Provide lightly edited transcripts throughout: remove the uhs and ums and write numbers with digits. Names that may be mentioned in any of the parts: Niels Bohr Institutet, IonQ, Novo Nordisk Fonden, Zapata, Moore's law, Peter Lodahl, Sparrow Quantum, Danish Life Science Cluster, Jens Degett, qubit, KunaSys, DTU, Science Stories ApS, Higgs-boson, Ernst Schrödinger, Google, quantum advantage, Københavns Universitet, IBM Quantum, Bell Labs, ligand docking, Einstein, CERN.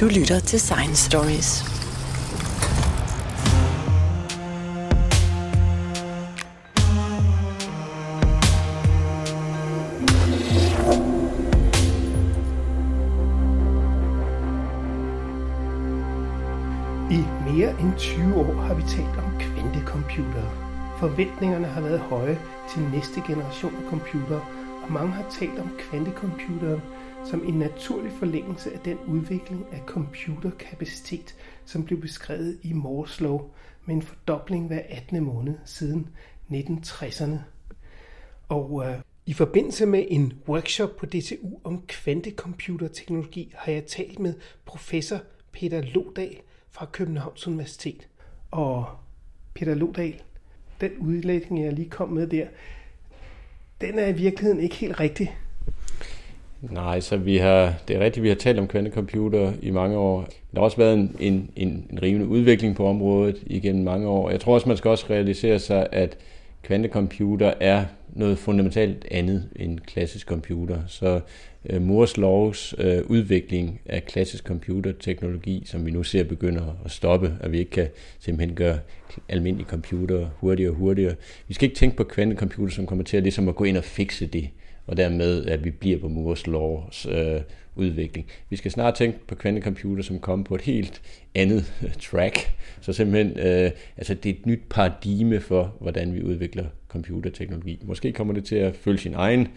Du lytter til Science Stories. I mere end 20 år har vi talt om kvantecomputere. Forventningerne har været høje til næste generation af computere, og mange har talt om kvantecomputere som en naturlig forlængelse af den udvikling af computerkapacitet, som blev beskrevet i Moore's law med en fordobling hver 18. måned siden 1960'erne. Og i forbindelse med en workshop på DTU om kvantecomputerteknologi har jeg talt med professor Peter Lodahl fra Københavns Universitet. Og Peter Lodahl, den udlægning, jeg lige kom med der, den er i virkeligheden ikke helt rigtig. Nej, så det er rigtigt, vi har talt om kvantecomputere i mange år. Der har også været en rivende udvikling på området igennem mange år. Jeg tror også, man skal også realisere sig, at kvantecomputer er noget fundamentalt andet end klassisk computer. Så Moore's laws udvikling af klassisk computerteknologi, som vi nu ser begynder at stoppe, at vi ikke kan simpelthen gøre almindelige computere hurtigere og hurtigere. Vi skal ikke tænke på kvantecomputer, som kommer til at, ligesom at gå ind og fikse det, og dermed, at vi bliver på Moore's laws udvikling. Vi skal snart tænke på kvantecomputer, som kommer på et helt andet track. Så simpelthen, det er et nyt paradigme for, hvordan vi udvikler computerteknologi. Måske kommer det til at følge sin egen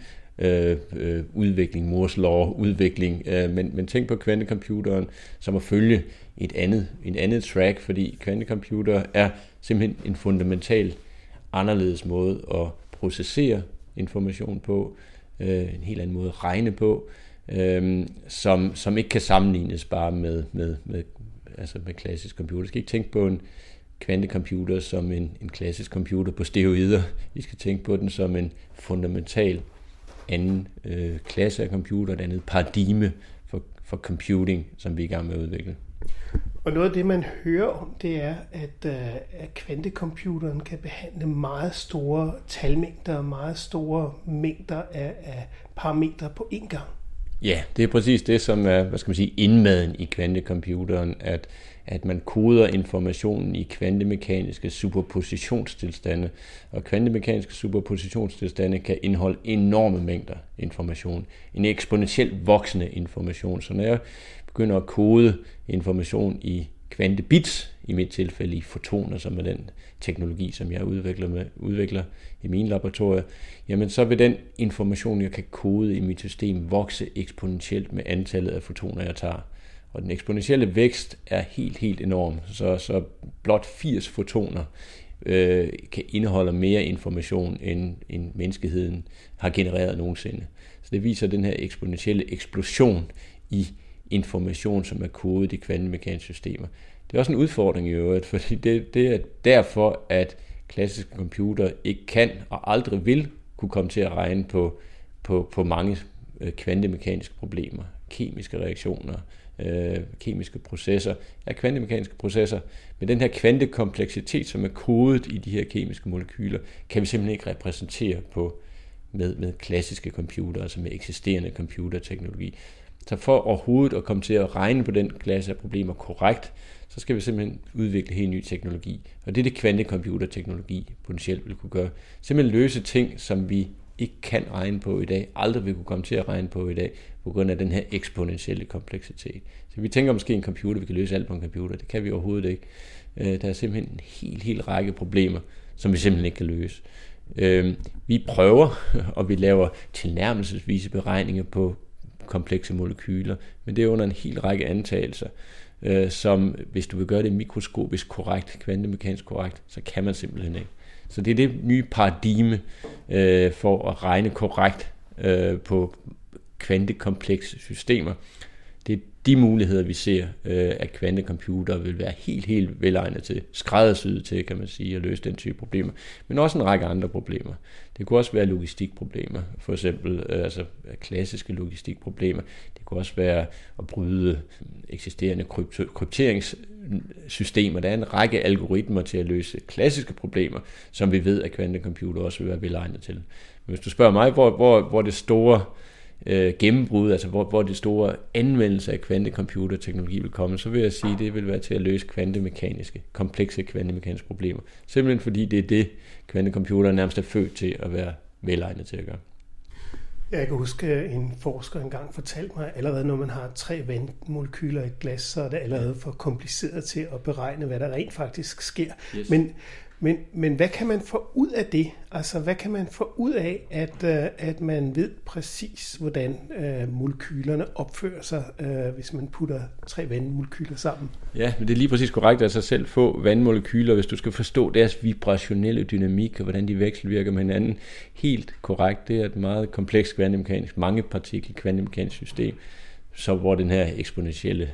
udvikling, Moore's law udvikling, men tænk på kvantecomputeren som at følge et andet track, fordi kvantecomputer er simpelthen en fundamental anderledes måde at processere information på, en helt anden måde at regne på, som ikke kan sammenlignes bare med klassisk computer. Vi skal ikke tænke på en kvantecomputer som en klassisk computer på steroider. Vi skal tænke på den som en fundamental anden klasse af computer, et andet paradigme for computing, som vi er i gang med at udvikle. Og noget af det, man hører om, det er, at kvantecomputeren kan behandle meget store talmængder og meget store mængder af parametre på én gang. Ja, det er præcis det, som er, indmaden i kvantecomputeren, at man koder informationen i kvantemekaniske superpositionstilstande. Og kvantemekaniske superpositionstilstande kan indeholde enorme mængder information. En eksponentielt voksende information. Så når jeg begynder at kode information i kvantebits, i mit tilfælde i fotoner, som er den teknologi, som jeg udvikler i mine laboratorier, jamen så vil den information, jeg kan kode i mit system, vokse eksponentielt med antallet af fotoner, jeg tager. Og den eksponentielle vækst er helt, helt enorm. Så blot 80 fotoner kan indeholde mere information, end menneskeheden har genereret nogensinde. Så det viser den her eksponentielle eksplosion i information, som er kodet i kvantemekaniske systemer. Det er også en udfordring i øvrigt, fordi det er derfor, at klassiske computere ikke kan og aldrig vil kunne komme til at regne på mange kvantemekaniske problemer, kemiske reaktioner, kemiske processer, er kvantemekaniske processer. Men den her kvantekompleksitet, som er kodet i de her kemiske molekyler, kan vi simpelthen ikke repræsentere med klassiske computere, altså med eksisterende computerteknologi. Så for overhovedet at komme til at regne på den klasse af problemer korrekt, så skal vi simpelthen udvikle helt ny teknologi. Og det er det kvantecomputerteknologi potentielt vil kunne gøre. Simpelthen løse ting, som vi ikke kan regne på i dag, aldrig vil kunne komme til at regne på i dag, på grund af den her eksponentielle kompleksitet. Så vi tænker måske en computer, vi kan løse alt på en computer. Det kan vi overhovedet ikke. Der er simpelthen en helt række problemer, som vi simpelthen ikke kan løse. Vi prøver, og vi laver tilnærmelsesvise beregninger på komplekse molekyler, men det er under en hel række antagelser, som hvis du vil gøre det mikroskopisk korrekt, kvantemekanisk korrekt, så kan man simpelthen ikke. Så det er det nye paradigme for at regne korrekt på kvantekomplekse systemer. Det er de muligheder, vi ser, at kvantecomputere vil være helt velegnet til, skræddersyet til, kan man sige, at løse den type problemer. Men også en række andre problemer. Det kunne også være logistikproblemer, for eksempel klassiske logistikproblemer. Det kunne også være at bryde eksisterende krypteringssystemer. Der er en række algoritmer til at løse klassiske problemer, som vi ved, at kvantecomputere også vil være velegnet til. Men hvis du spørger mig, hvor det store gennembrud, altså hvor det store anvendelse af kvantecomputerteknologi vil komme, så vil jeg sige, at det vil være til at løse komplekse kvantemekaniske problemer. Simpelthen fordi det er det, kvantecomputere nærmest er født til at være velegnet til at gøre. Jeg kan huske, at en forsker engang fortalte mig, at allerede når man har 3 vandmolekyler i et glas, så er det allerede for kompliceret til at beregne, hvad der rent faktisk sker. Yes. Men hvad kan man få ud af det? Altså, hvad kan man få ud af, at man ved præcis, hvordan molekylerne opfører sig, hvis man putter 3 vandmolekyler sammen? Ja, men det er lige præcis korrekt. Altså selv få vandmolekyler, hvis du skal forstå deres vibrationelle dynamik og hvordan de vekselvirker med hinanden. Helt korrekt. Det er et meget komplekst kvantemekanisk, mangepartikel kvantemekanisk system, så hvor den her eksponentielle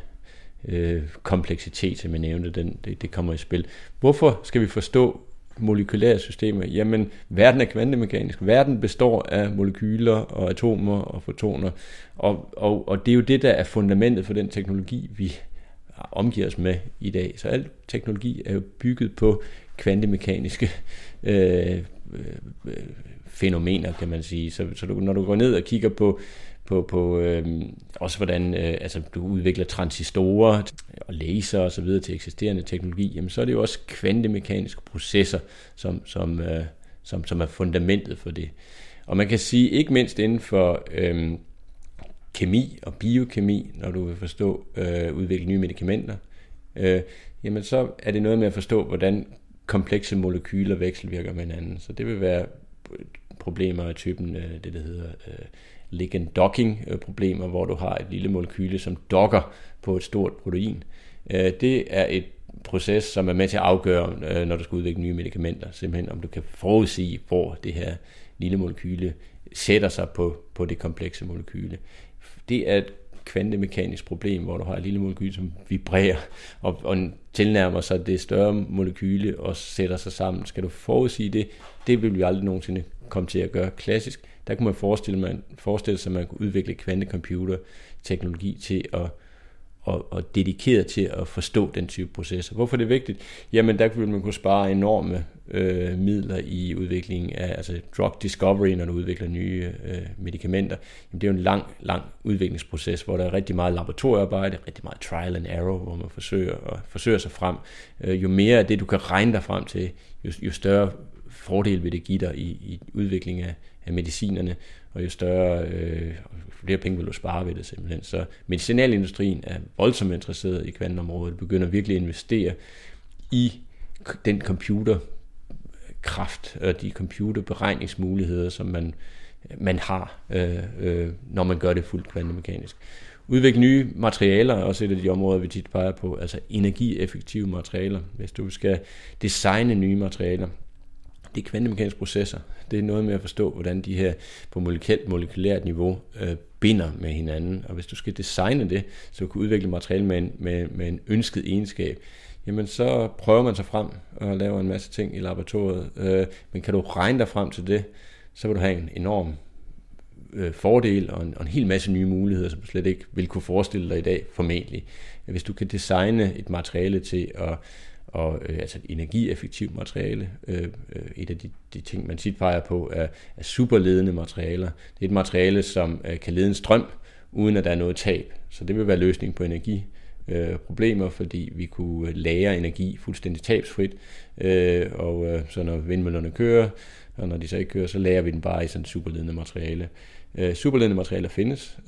kompleksitet, som jeg nævnte, det kommer i spil. Hvorfor skal vi forstå molekylære systemer? Jamen, verden er kvantemekanisk. Verden består af molekyler og atomer og fotoner, og det er jo det, der er fundamentet for den teknologi, vi omgiver os med i dag. Så al teknologi er jo bygget på kvantemekaniske fænomener, kan man sige. Så når du går ned og kigger på også hvordan du udvikler transistorer og laser og så videre til eksisterende teknologi, jamen så er det jo også kvantemekaniske processer, som er fundamentet for det. Og man kan sige, ikke mindst inden for kemi og biokemi, når du vil forstå udvikle nye medicamenter, jamen så er det noget med at forstå, hvordan komplekse molekyler vekselvirker med hinanden. Så det vil være problemer af typen det, der hedder ligand docking problemer, hvor du har et lille molekyle, som docker på et stort protein. Det er et proces, som er med til at afgøre, når du skal udvikle nye medicamenter, simpelthen om du kan forudsige, hvor det her lille molekyle sætter sig på det komplekse molekyle. Det er et kvantemekanisk problem, hvor du har et lille molekyle, som vibrerer og tilnærmer sig det større molekyle og sætter sig sammen. Skal du forudsige det? Det vil vi aldrig nogensinde komme til at gøre klassisk. Der kunne man forestille sig, at man kunne udvikle kvantecomputerteknologi til at dedikere til at forstå den type processer. Hvorfor er det vigtigt? Jamen, der ville man kunne spare enorme midler i udviklingen af drug discovery, når du udvikler nye medicamenter. Jamen, det er jo en lang, lang udviklingsproces, hvor der er rigtig meget laboratoriearbejde, rigtig meget trial and error, hvor man forsøger sig frem. Jo mere af det, du kan regne dig frem til, jo større fordel vil det give dig i udviklingen af medicinerne, og jo større flere penge vil du spare ved det simpelthen. Så medicinalindustrien er voldsomt interesseret i kvanteområdet, begynder virkelig at investere i den computerkraft og de computerberegningsmuligheder, som man har, når man gør det fuldt kvantemekanisk. Udvikle nye materialer, også et af de områder, vi tit peger på, altså energieffektive materialer. Hvis du skal designe nye materialer, det er kvantemekaniske processer. Det er noget med at forstå, hvordan de her på molekylært niveau binder med hinanden. Og hvis du skal designe det, så du kan udvikle materiale med en ønsket egenskab, jamen så prøver man sig frem og laver en masse ting i laboratoriet. Men kan du regne dig frem til det, så vil du have en enorm fordel og en hel masse nye muligheder, som du slet ikke vil kunne forestille dig i dag, formentlig. Hvis du kan designe et materiale til at et energieffektivt materiale. Et af de ting, man tit peger på, er superledende materialer. Det er et materiale, som kan lede en strøm, uden at der er noget tab. Så det vil være løsning på energiproblemer, fordi vi kunne lagre energi fuldstændig tabsfrit. Så når vindmøllerne kører, og når de så ikke kører, så lagrer vi den bare i sådan et superledende materiale. Superledende materialer findes.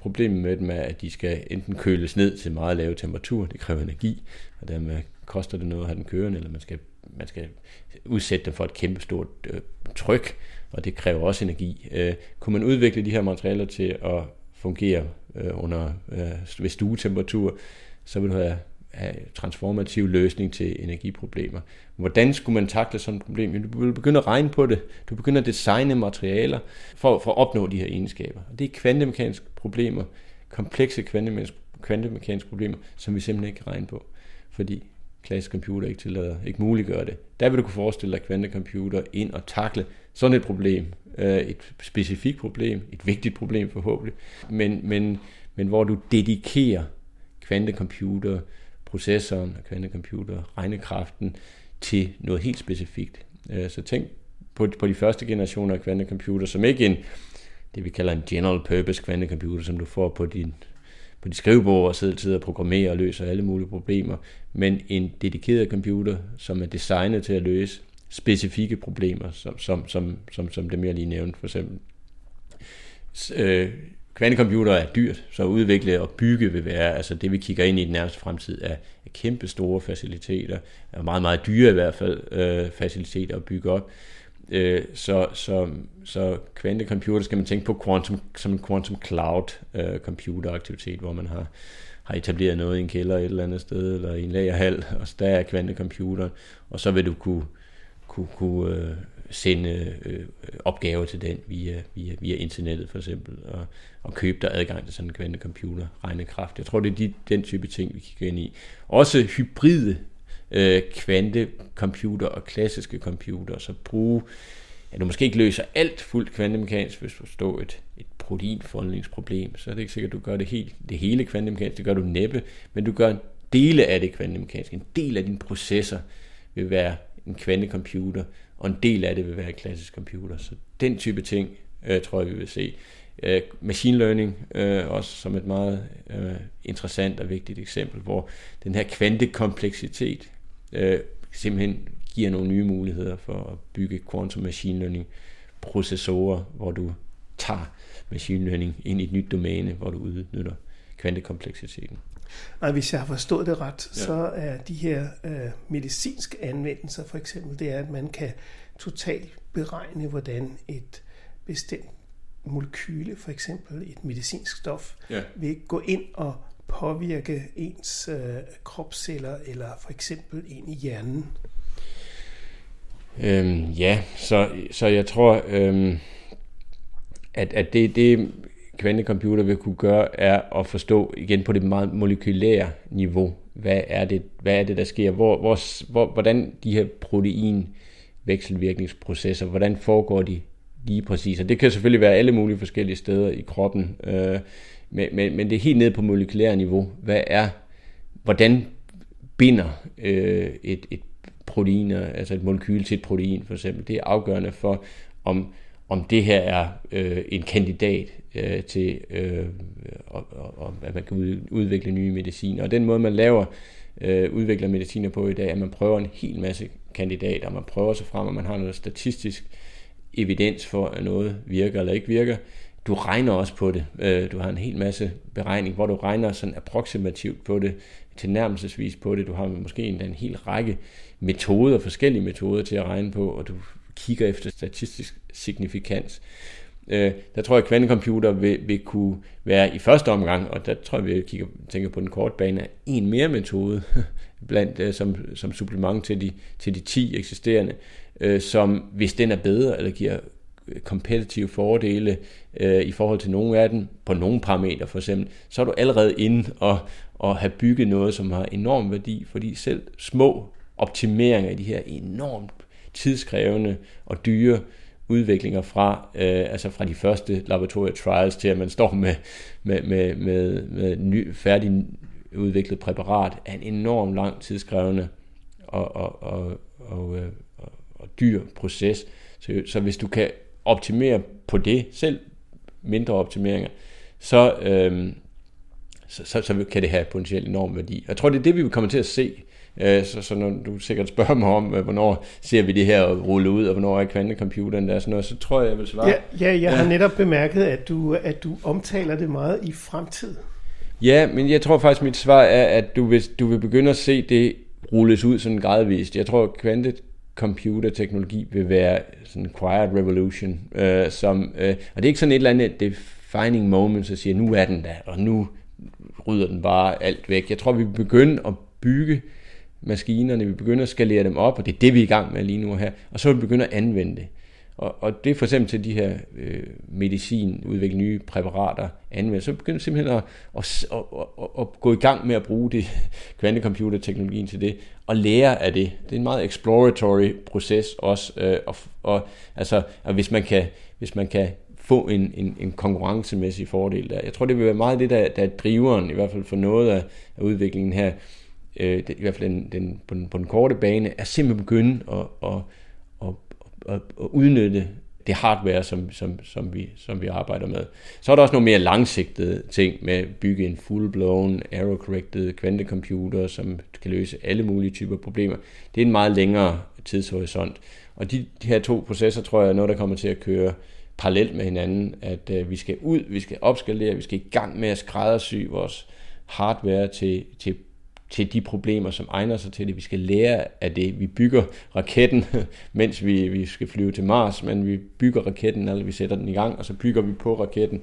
Problemet med dem er, at de skal enten køles ned til meget lave temperatur, det kræver energi, og dermed koster det noget at have den kørende, eller man skal udsætte dem for et kæmpestort tryk, og det kræver også energi. Kunne man udvikle de her materialer til at fungere ved stuetemperatur, så ville du have transformativ løsning til energiproblemer. Hvordan skulle man takle sådan et problem? Du begynder at regne på det. Du begynder at designe materialer for at opnå de her egenskaber. Det er kvantemekaniske problemer, komplekse kvantemekaniske problemer, som vi simpelthen ikke kan regne på, fordi klassisk computer ikke muliggør det. Der vil du kunne forestille dig kvantecomputer ind og takle sådan et problem. Et specifikt problem, et vigtigt problem forhåbentlig, men hvor du dedikerer kvantecomputerprocessoren og kvantecomputerregnekraften til noget helt specifikt. Så tænk på de første generationer af kvantecomputer, som ikke en det vi kalder en general purpose kvantecomputer, som du får på dit skrivebord og sidder og programmerer og løser alle mulige problemer, men en dedikeret computer, som er designet til at løse specifikke problemer, som dem jeg lige nævnte for eksempel. Kvantecomputere er dyrt, så at udvikle og bygge vil være, altså det vi kigger ind i den nærmeste fremtid, er kæmpe store faciliteter, er meget, meget dyre i hvert fald faciliteter at bygge op. Så kvantecomputer skal man tænke på quantum, som en quantum cloud computeraktivitet, hvor man har etableret noget i en kælder et eller andet sted, eller i en lagerhal, og der er kvantecomputeren, og så vil du kunne sende opgaver til den via internettet for eksempel, og købe dig adgang til sådan en kvantecomputer, regnekraft. Jeg tror, det er den type ting, vi kigger ind i. Også hybride kvantecomputer og klassiske computer, så du måske ikke løser alt fuldt kvantemekanisk, hvis du forstår et proteinfoldningsproblem, så er det ikke sikkert, at du gør det hele kvantemekanisk, det gør du næppe, men du gør en del af det kvantemekaniske, en del af dine processer vil være en kvantecomputer, og en del af det vil være en klassisk computer. Så den type ting, tror jeg, vi vil se. Machine learning, også som et meget interessant og vigtigt eksempel, hvor den her kvantekompleksitet simpelthen giver nogle nye muligheder for at bygge quantum machine learning processorer, hvor du tager machine learning ind i et nyt domæne, hvor du udnytter kvantekompleksiteten. Og hvis jeg har forstået det ret, ja, så er de her medicinske anvendelser for eksempel, det er, at man kan totalt beregne, hvordan et bestemt molekyle, for eksempel et medicinsk stof, ja, vil gå ind og påvirke ens kropsceller, eller for eksempel en i hjernen. Så jeg tror, at det kvantecomputer vil kunne gøre, er at forstå igen på det meget molekylære niveau, hvad er det der sker, hvordan de her proteinvekselvirkningsprocesser, hvordan foregår de lige præcis, og det kan selvfølgelig være alle mulige forskellige steder i kroppen, men det er helt ned på molekylære niveau, hvordan binder et protein, altså et molekyle til et protein for eksempel, det er afgørende for, om det her er en kandidat til, at man kan udvikle nye mediciner. Og den måde, man udvikler mediciner på i dag, er, at man prøver en hel masse kandidater. Man prøver sig frem, og man har noget statistisk evidens for, at noget virker eller ikke virker. Du regner også på det. Du har en hel masse beregning, hvor du regner sådan approximativt på det, tilnærmelsesvis på det. Du har måske en hel række metoder, forskellige metoder til at regne på, og du kigger efter statistisk signifikans. Der tror jeg, at kvantecomputer vil kunne være i første omgang, og der tror jeg, vi tænker på den korte bane, en mere metode, som supplement til de 10 eksisterende, som hvis den er bedre, eller giver kompetitive fordele i forhold til nogle af dem, på nogle parametre for eksempel, så er du allerede inde og have bygget noget, som har enorm værdi, fordi selv små optimeringer i de her enormt tidskrævende og dyre udviklinger fra de første laboratorie trials til, at man står med ny færdigudviklet præparat, er en enormt lang tidskrævende og dyr proces. Så hvis du kan optimere på det, selv mindre optimeringer, så kan det have potentielt enorm værdi. Jeg tror, det er det, vi vil komme til at se. Så når du sikkert spørger mig om, hvornår ser vi det her rulle ud, og hvornår er kvantecomputeren der, sådan noget, så tror jeg vil svare. Ja, jeg har netop bemærket, at du omtaler det meget i fremtid. Ja, men jeg tror faktisk, mit svar er, at du vil begynde at se det rulles ud sådan gradvist. Jeg tror, at kvantecomputerteknologi vil være sådan en quiet revolution, og det er ikke sådan et eller andet defining moment, så siger, nu er den der, og nu rydder den bare alt væk. Jeg tror, vi begynder at bygge maskinerne, vi begynder at skalere dem op, og det er det, vi er i gang med lige nu her, og så vil vi begynde at anvende det. Og det er for eksempel til de her medicin, udvikle nye præparater, anvende, så begynder vi simpelthen at gå i gang med at bruge det, kvantecomputerteknologien til det, og lære af det. Det er en meget exploratory proces også, og hvis man kan få en konkurrencemæssig fordel der. Jeg tror, det vil være meget det, der er driveren, i hvert fald for noget af udviklingen her, i hvert fald på den korte bane, er simpelthen begynde at udnytte det hardware, som vi arbejder med. Så er der også nogle mere langsigtede ting med at bygge en full-blown, error-corrected kvantecomputer, som kan løse alle mulige typer problemer. Det er en meget længere tidshorisont. Og de her to processer, tror jeg, er noget, der kommer til at køre parallelt med hinanden, at vi skal ud, vi skal opskalere, vi skal i gang med at skræddersy vores hardware til de problemer, som egner sig til det. Vi skal lære af det. Vi bygger raketten, mens vi skal flyve til Mars, men vi bygger raketten, eller vi sætter den i gang, og så bygger vi på raketten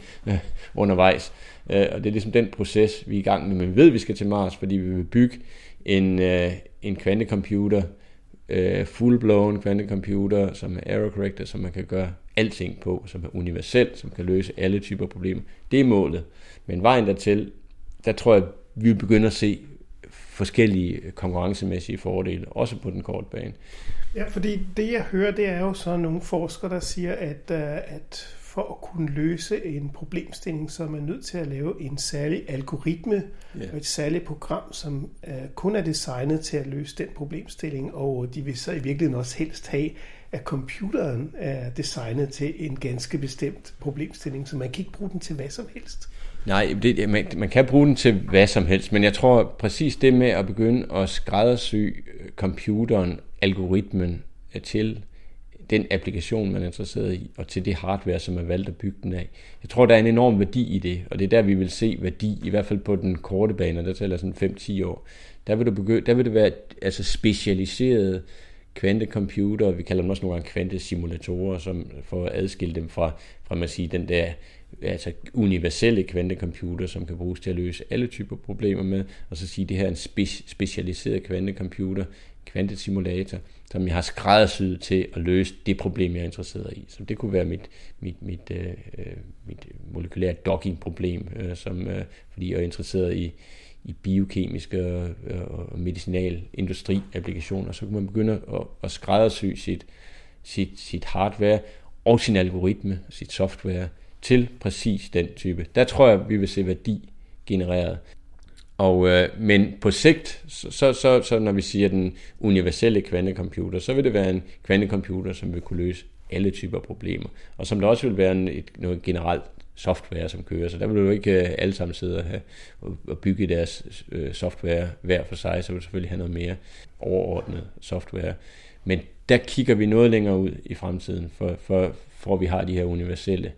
undervejs. Og det er ligesom den proces, vi er i gang med. Men vi ved, at vi skal til Mars, fordi vi vil bygge en kvantecomputer, full-blown kvantecomputer, som er error-corrected, som man kan gøre alting på, som er universel, som kan løse alle typer problemer. Det er målet. Men vejen dertil, der tror jeg, vi begynder at se forskellige konkurrencemæssige fordele, også på den korte bane. Ja, fordi det jeg hører, det er jo så nogle forskere, der siger, at for at kunne løse en problemstilling, så er man nødt til at lave en særlig algoritme og et særligt program, som kun er designet til at løse den problemstilling, og de vil så i virkeligheden også helst have, at computeren er designet til en ganske bestemt problemstilling, så man kan ikke bruge den til hvad som helst. Nej, man kan bruge den til hvad som helst, men jeg tror præcis det med at begynde at skræddersy computeren, algoritmen til den applikation, man er interesseret i, og til det hardware, som man valgte at bygge den af. Jeg tror, der er en enorm værdi i det, og det er der, vi vil se værdi, i hvert fald på den korte bane, og der tæller sådan 5-10 år. Der vil det være altså specialiserede kvantecomputere, vi kalder dem også nogle gange kvantesimulatorer, som får adskilt dem fra man siger, den der altså universelle kvantecomputer, som kan bruges til at løse alle typer problemer med, og så sige, det her er en specialiseret kvantecomputer, kvantesimulator, som jeg har skræddersyet til at løse det problem, jeg er interesseret i. Så det kunne være mit molekylære docking-problem, fordi jeg er interesseret i biokemiske og medicinal industri-applikationer. Så kunne man begynde at skræddersy sit hardware og sin algoritme, sit software, til præcis den type. Der tror jeg, vi vil se værdi genereret. Men på sigt, så når vi siger den universelle kvantecomputer, så vil det være en kvantecomputer, som vil kunne løse alle typer problemer. Og som der også vil være noget generelt software, som kører. Så der vil jo ikke alle sammen sidde og bygge deres software hver for sig, så vil selvfølgelig have noget mere overordnet software. Men der kigger vi noget længere ud i fremtiden, for vi har de her universelle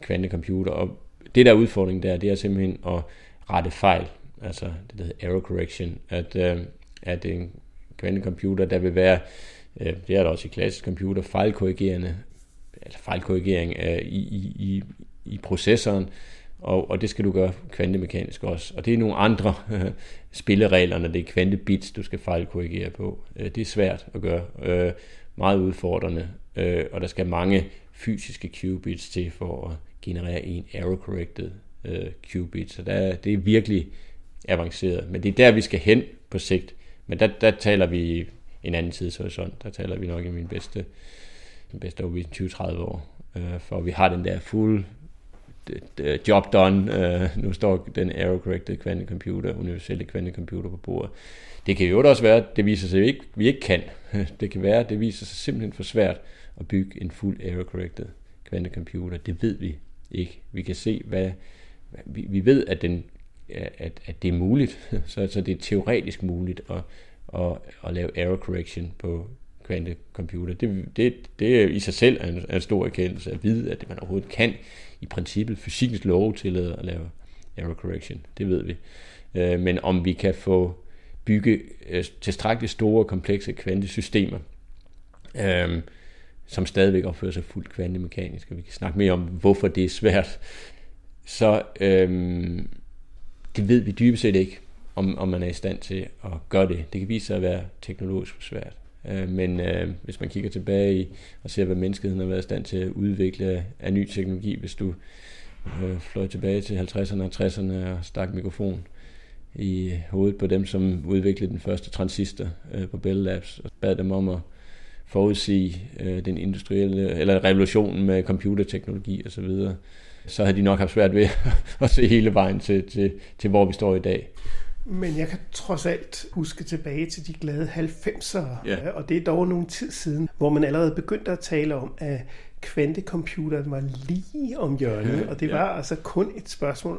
kvantecomputer. Og det der udfordring der, det er simpelthen at rette fejl, altså det der hedder error correction, at en kvantecomputer, der vil være, det er der også i klassisk computer, fejlkorrigering i processoren, og det skal du gøre kvantemekanisk også. Og det er nogle andre spilleregler, når det er kvantebits, du skal fejlkorrigere på. Det er svært at gøre, meget udfordrende, og der skal mange fysiske qubits til for at generere en error-corrected qubit. Så det er virkelig avanceret. Men det er der, vi skal hen på sigt. Men der taler vi en anden tidshorisont. Der taler vi nok i min bedste over 20-30 år. For vi har den der fuld job done. Nu står den error-corrected kvantecomputer, universelle kvantecomputer på bordet. Det kan jo også være, det viser sig ikke, vi ikke kan. Det kan være, det viser sig simpelthen for svært at bygge en fuld error-corrected kvantecomputer. Det ved vi ikke. Vi kan se, hvad vi ved, at det er muligt, så det er teoretisk muligt at lave error correction på kvantecomputer. Det i sig selv er en stor erkendelse at vide, at man overhovedet kan i princippet fysikkens love tillader at lave error correction. Det ved vi. Men om vi kan få bygge tilstrækkeligt store, komplekse kvantesystemer, som stadigvæk opfører sig fuldt kvantemekanisk, og vi kan snakke mere om, hvorfor det er svært, så det ved vi dybest set ikke, om man er i stand til at gøre det. Det kan vise sig at være teknologisk svært. Men hvis man kigger tilbage og ser, hvad menneskeheden har været i stand til at udvikle af ny teknologi, hvis du fløj tilbage til 50'erne og 60'erne og stak mikrofon i hovedet på dem, som udviklede den første transistor på Bell Labs, og bad dem om at forudsige den industrielle eller revolutionen med computerteknologi osv., så havde de nok haft svært ved at se hele vejen til hvor vi står i dag. Men jeg kan trods alt huske tilbage til de glade 90'ere, yeah. Og det er dog nogle tid siden, hvor man allerede begyndte at tale om, at kvantecomputeren var lige om hjørnet, og det var altså kun et spørgsmål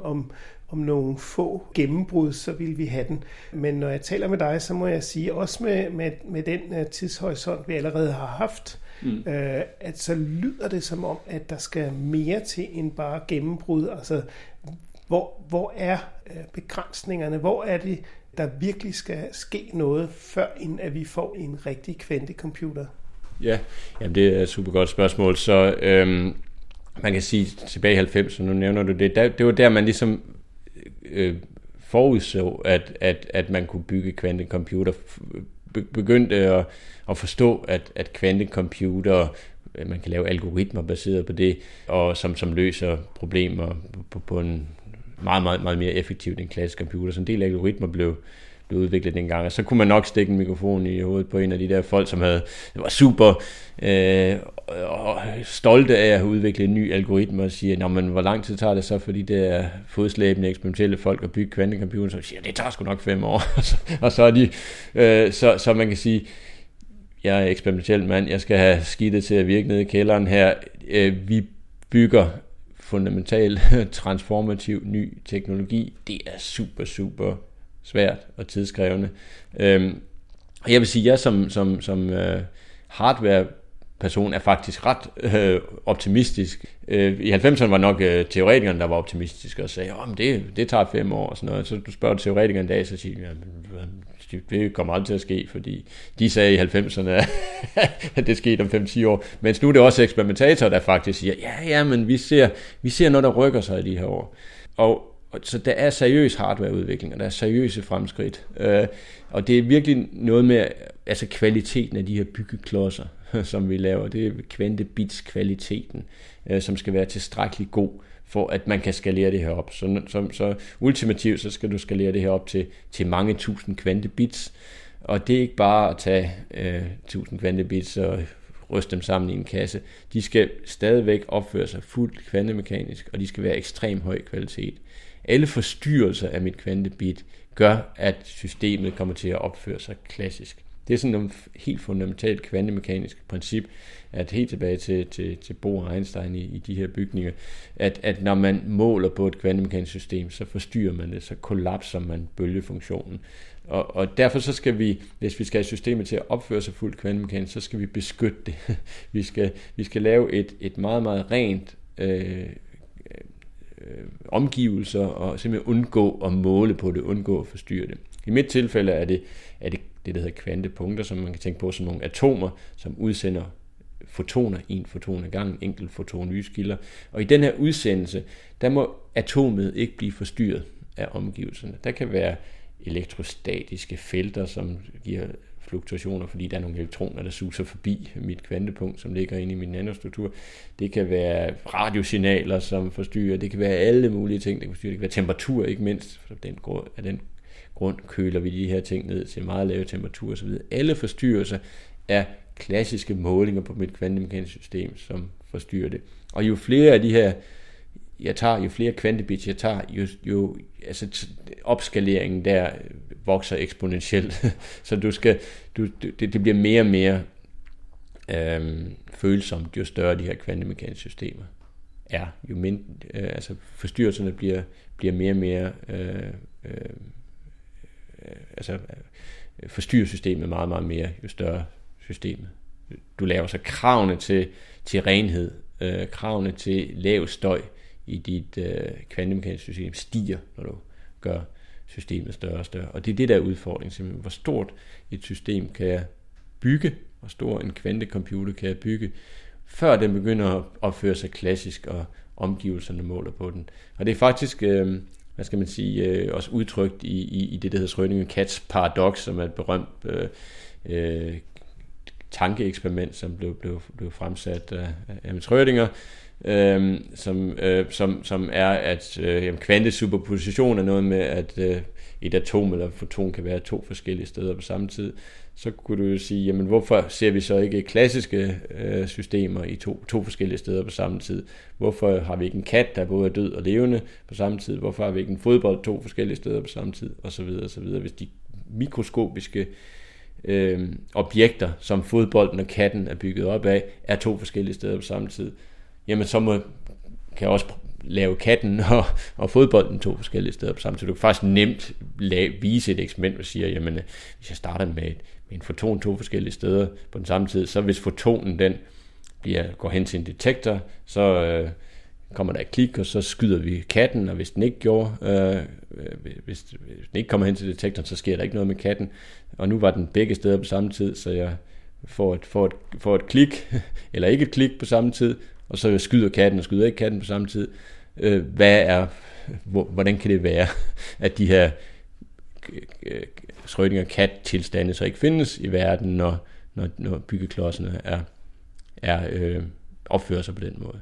om nogle få gennembrud, så ville vi have den. Men når jeg taler med dig, så må jeg sige, også med den tidshorisont, vi allerede har haft, at så lyder det som om, at der skal mere til end bare gennembrud. Altså, hvor er begrænsningerne? Hvor er det, der virkelig skal ske noget, før inden at vi får en rigtig kvantecomputer? Ja, jamen det er et super godt spørgsmål. Så man kan sige tilbage i 90'erne, nu nævner du det, det var der, man ligesom forudså, at man kunne bygge kvantecomputer, begyndte at forstå, at kvantecomputer, man kan lave algoritmer baseret på det, og som løser problemer på en meget, meget, meget mere effektivt end klassisk computer. Så en del algoritmer blev udviklet dengang, og så kunne man nok stikke en mikrofon i hovedet på en af de der folk, som var super og stolte af at have udviklet en ny algoritme, og siger, nå, men hvor lang tid tager det så for de der fodslæbende eksperimentelle folk at bygge kvantecomputer, så siger, det tager sgu nok 5 år, og så er de, så man kan sige, jeg er eksperimentel mand, jeg skal have skidtet til at virke nede i kælderen her, vi bygger fundamental, transformativ ny teknologi, det er super, super svært og tidskrævende. Og jeg vil sige, at jeg som hardware-person er faktisk ret optimistisk. I 90'erne var nok teoretikerne, der var optimistiske og sagde, at det tager 5 år og sådan noget. Så du spørger teoretikerne en dag, så siger de, ja, det kommer aldrig til at ske, fordi de sagde i 90'erne, at det skete om 5-10 år. Men nu er det også eksperimentatorer, der faktisk siger, ja, men vi ser noget, der rykker sig i de her år. Så der er seriøs hardwareudvikling, og der er seriøse fremskridt. Og det er virkelig noget med altså kvaliteten af de her byggeklodser, som vi laver. Det er kvantebits-kvaliteten, som skal være tilstrækkeligt god, for at man kan skalere det her op. Så ultimativt så skal du skalere det her op til mange tusind kvantebits. Og det er ikke bare at tage 1000 kvantebits og ryste dem sammen i en kasse. De skal stadigvæk opføre sig fuldt kvantemekanisk, og de skal være ekstrem høj kvalitet. Alle forstyrrelser af mit kvantebit gør, at systemet kommer til at opføre sig klassisk. Det er sådan et helt fundamentalt kvantemekanisk princip, at helt tilbage til Bohr og Einstein i de her bygninger, at når man måler på et kvantemekanisk system, så forstyrrer man det, så kollapser man bølgefunktionen. Og derfor så skal vi, hvis vi skal have systemet til at opføre sig fuldt kvantemekanisk, så skal vi beskytte det. Vi skal lave et meget, meget rent omgivelser og simpelthen undgå at måle på det, undgå at forstyrre det. I mit tilfælde er det der hedder kvantepunkter, som man kan tænke på som nogle atomer, som udsender fotoner, en foton ad gangen, enkelt foton lyskilder. Og i den her udsendelse, der må atomet ikke blive forstyrret af omgivelserne. Der kan være elektrostatiske felter, som giver fluktuationer, fordi der er nogle elektroner, der suser forbi mit kvantepunkt, som ligger inde i min nanostruktur. Det kan være radiosignaler, som forstyrrer. Det kan være alle mulige ting, der forstyrrer. Det kan være temperatur, ikke mindst. Af den grund køler vi de her ting ned til meget lave temperaturer osv. Alle forstyrrelser er klassiske målinger på mit kvantemekaniske system, som forstyrrer det. Og jo flere af de her jo flere kvantebits jeg tager, jo altså opskaleringen der vokser eksponentielt, så det bliver mere og mere følsomt, jo større de her kvantemekaniske systemer er, jo mindre, altså forstyrrelserne bliver mere og mere, altså forstyrrer systemet meget, meget mere, jo større systemet. Du laver så kravene til renhed, kravene til lav støj i dit kvantemekaniske system stiger, når du gør systemet større og større. Og det er det der udfordring, simpelthen. Hvor stort et system kan jeg bygge, hvor stor en kvantecomputer kan jeg bygge, før den begynder at opføre sig klassisk, og omgivelserne måler på den. Og det er faktisk, hvad skal man sige, også udtrykt i det, der hedder Schrödinger-Katz paradoks, som er et berømt tankeeksperiment, som blev fremsat af Ernst Schrödinger, som er, at kvantesuperposition er noget med, at et atom eller foton kan være to forskellige steder på samme tid. Så kunne du jo sige, jamen hvorfor ser vi så ikke klassiske systemer i to forskellige steder på samme tid? Hvorfor har vi ikke en kat, der både er død og levende på samme tid? Hvorfor har vi ikke en fodbold to forskellige steder på samme tid? Og så videre, og så videre. Hvis de mikroskopiske objekter, som fodbolden og katten er bygget op af, er to forskellige steder på samme tid, jamen så kan jeg også lave katten og fodbolden to forskellige steder på samme tid. Du kan faktisk nemt vise et eksperiment, der siger, jamen hvis jeg starter med en foton to forskellige steder på den samme tid, så hvis fotonen den går hen til en detektor, så kommer der et klik, og så skyder vi katten, og hvis den ikke kommer hen til detektoren, så sker der ikke noget med katten. Og nu var den begge steder på samme tid, så jeg får et klik, eller ikke et klik på samme tid, og så skyder katten og skyder ikke katten på samme tid. Hvordan kan det være, at de her Schrödinger kat-tilstande så ikke findes i verden, når byggeklodserne er opfører sig på den måde?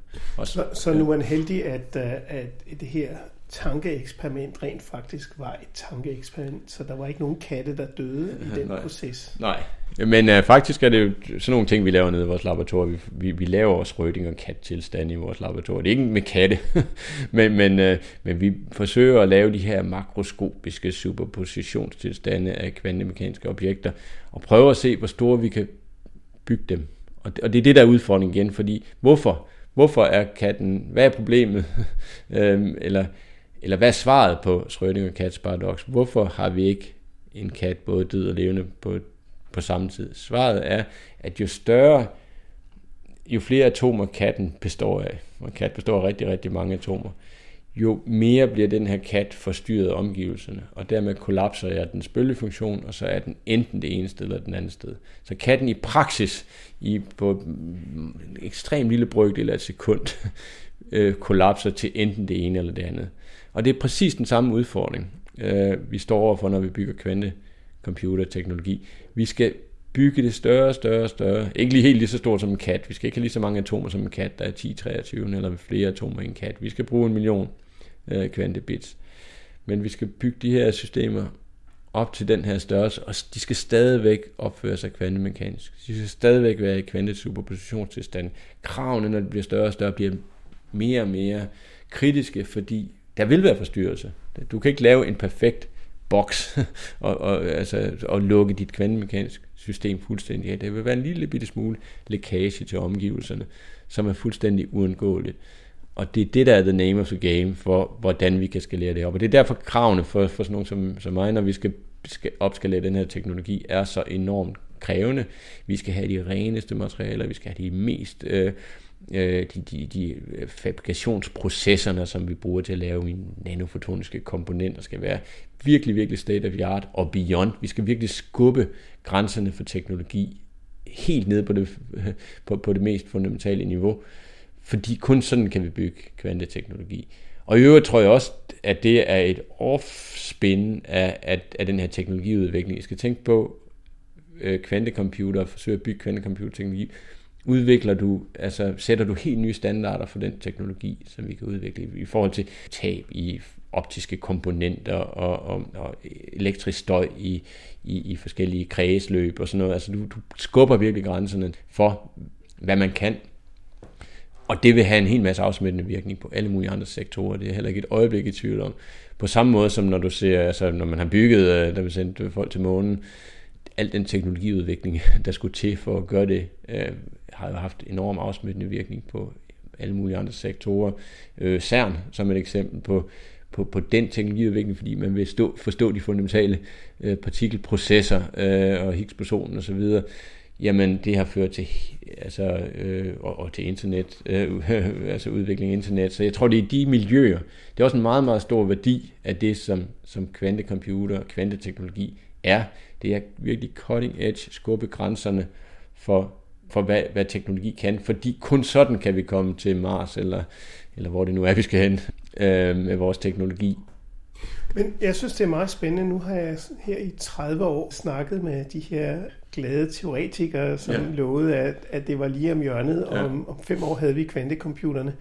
Så nu er man heldig, at det her tankeeksperiment rent faktisk var et tankeeksperiment, så der var ikke nogen katte, der døde i den proces. Nej, men faktisk er det jo sådan nogle ting, vi laver nede i vores laboratorium. Vi laver også Schrödinger kat-tilstande i vores laboratorium. Det er ikke med katte, men vi forsøger at lave de her makroskopiske superpositionstilstande af kvantemekaniske objekter, og prøver at se, hvor store vi kan bygge dem. Og det er det, der er udfordringen igen, fordi hvorfor er katten, hvad er problemet, eller hvad er svaret på Schrödinger kats paradoks? Hvorfor har vi ikke en kat både død og levende på samme tid? Svaret er, at jo flere atomer katten består af, og kat består af rigtig, rigtig mange atomer, jo mere bliver den her kat forstyrret af omgivelserne, og dermed kollapser jeg dens bølgefunktion, og så er den enten det ene sted eller den anden sted. Så katten i praksis, på en ekstremt lille brøkdel af et sekund, kollapser til enten det ene eller det andet. Og det er præcis den samme udfordring, vi står overfor, når vi bygger kvantecomputerteknologi. Vi skal bygge det større. Ikke lige helt lige så stort som en kat. Vi skal ikke have lige så mange atomer som en kat, der er 10, 23 eller flere atomer i en kat. Vi skal bruge 1 million kvantebits. Men vi skal bygge de her systemer op til den her størrelse, og de skal stadigvæk opføre sig kvantemekanisk. De skal stadigvæk være i kvantesuperpositionstilstand. Kravene, når det bliver større og større, bliver mere og mere kritiske, fordi der vil være forstyrrelse. Du kan ikke lave en perfekt boks og lukke dit kvantemekaniske system fuldstændig af. Der vil være en lille bitte smule lækage til omgivelserne, som er fuldstændig uundgåeligt. Og det er det, der er the name of the game for, hvordan vi kan skalere det op. Og det er derfor kravene for sådan nogen som mig, når vi skal opskalere den her teknologi, er så enormt krævende. Vi skal have de reneste materialer, vi skal have de mest de fabrikationsprocesserne, som vi bruger til at lave i nanofotoniske komponenter, skal være virkelig, virkelig state of the art og beyond. Vi skal virkelig skubbe grænserne for teknologi helt ned på det mest fundamentale niveau, fordi kun sådan kan vi bygge kvanteteknologi. Og i øvrigt tror jeg også, at det er et off-spin af den her teknologiudvikling. I skal tænke på kvantecomputere, forsøge at bygge kvantecomputerteknologi. Sætter du helt nye standarder for den teknologi, som vi kan udvikle i forhold til tab i optiske komponenter og elektrisk støj i forskellige kredsløb og sådan noget. Altså du skubber virkelig grænserne for, hvad man kan. Og det vil have en hel masse afsmittende virkning på alle mulige andre sektorer. Det er heller ikke et øjeblik i tvivl om. På samme måde som når du ser, når man har bygget, da vi sendte folk til månen, al den teknologiudvikling, der skulle til for at gøre det, har jo haft enorm afsmittende virkning på alle mulige andre sektorer. CERN som et eksempel på den teknologiudvikling, fordi man vil forstå de fundamentale partikelprocesser og Higgs-bosonen osv. Jamen det har ført til og til internet, udvikling af internet. Så jeg tror, det er de miljøer. Det er også en meget, meget stor værdi af det, som kvantecomputer og kvanteteknologi er. Det er virkelig cutting edge, skubbe grænserne for hvad teknologi kan, fordi kun sådan kan vi komme til Mars, eller hvor det nu er, vi skal hen med vores teknologi. Men jeg synes, det er meget spændende. Nu har jeg her i 30 år snakket med de her glade teoretikere, som lovede, at det var lige om hjørnet, og om 5 år havde vi kvantecomputerne.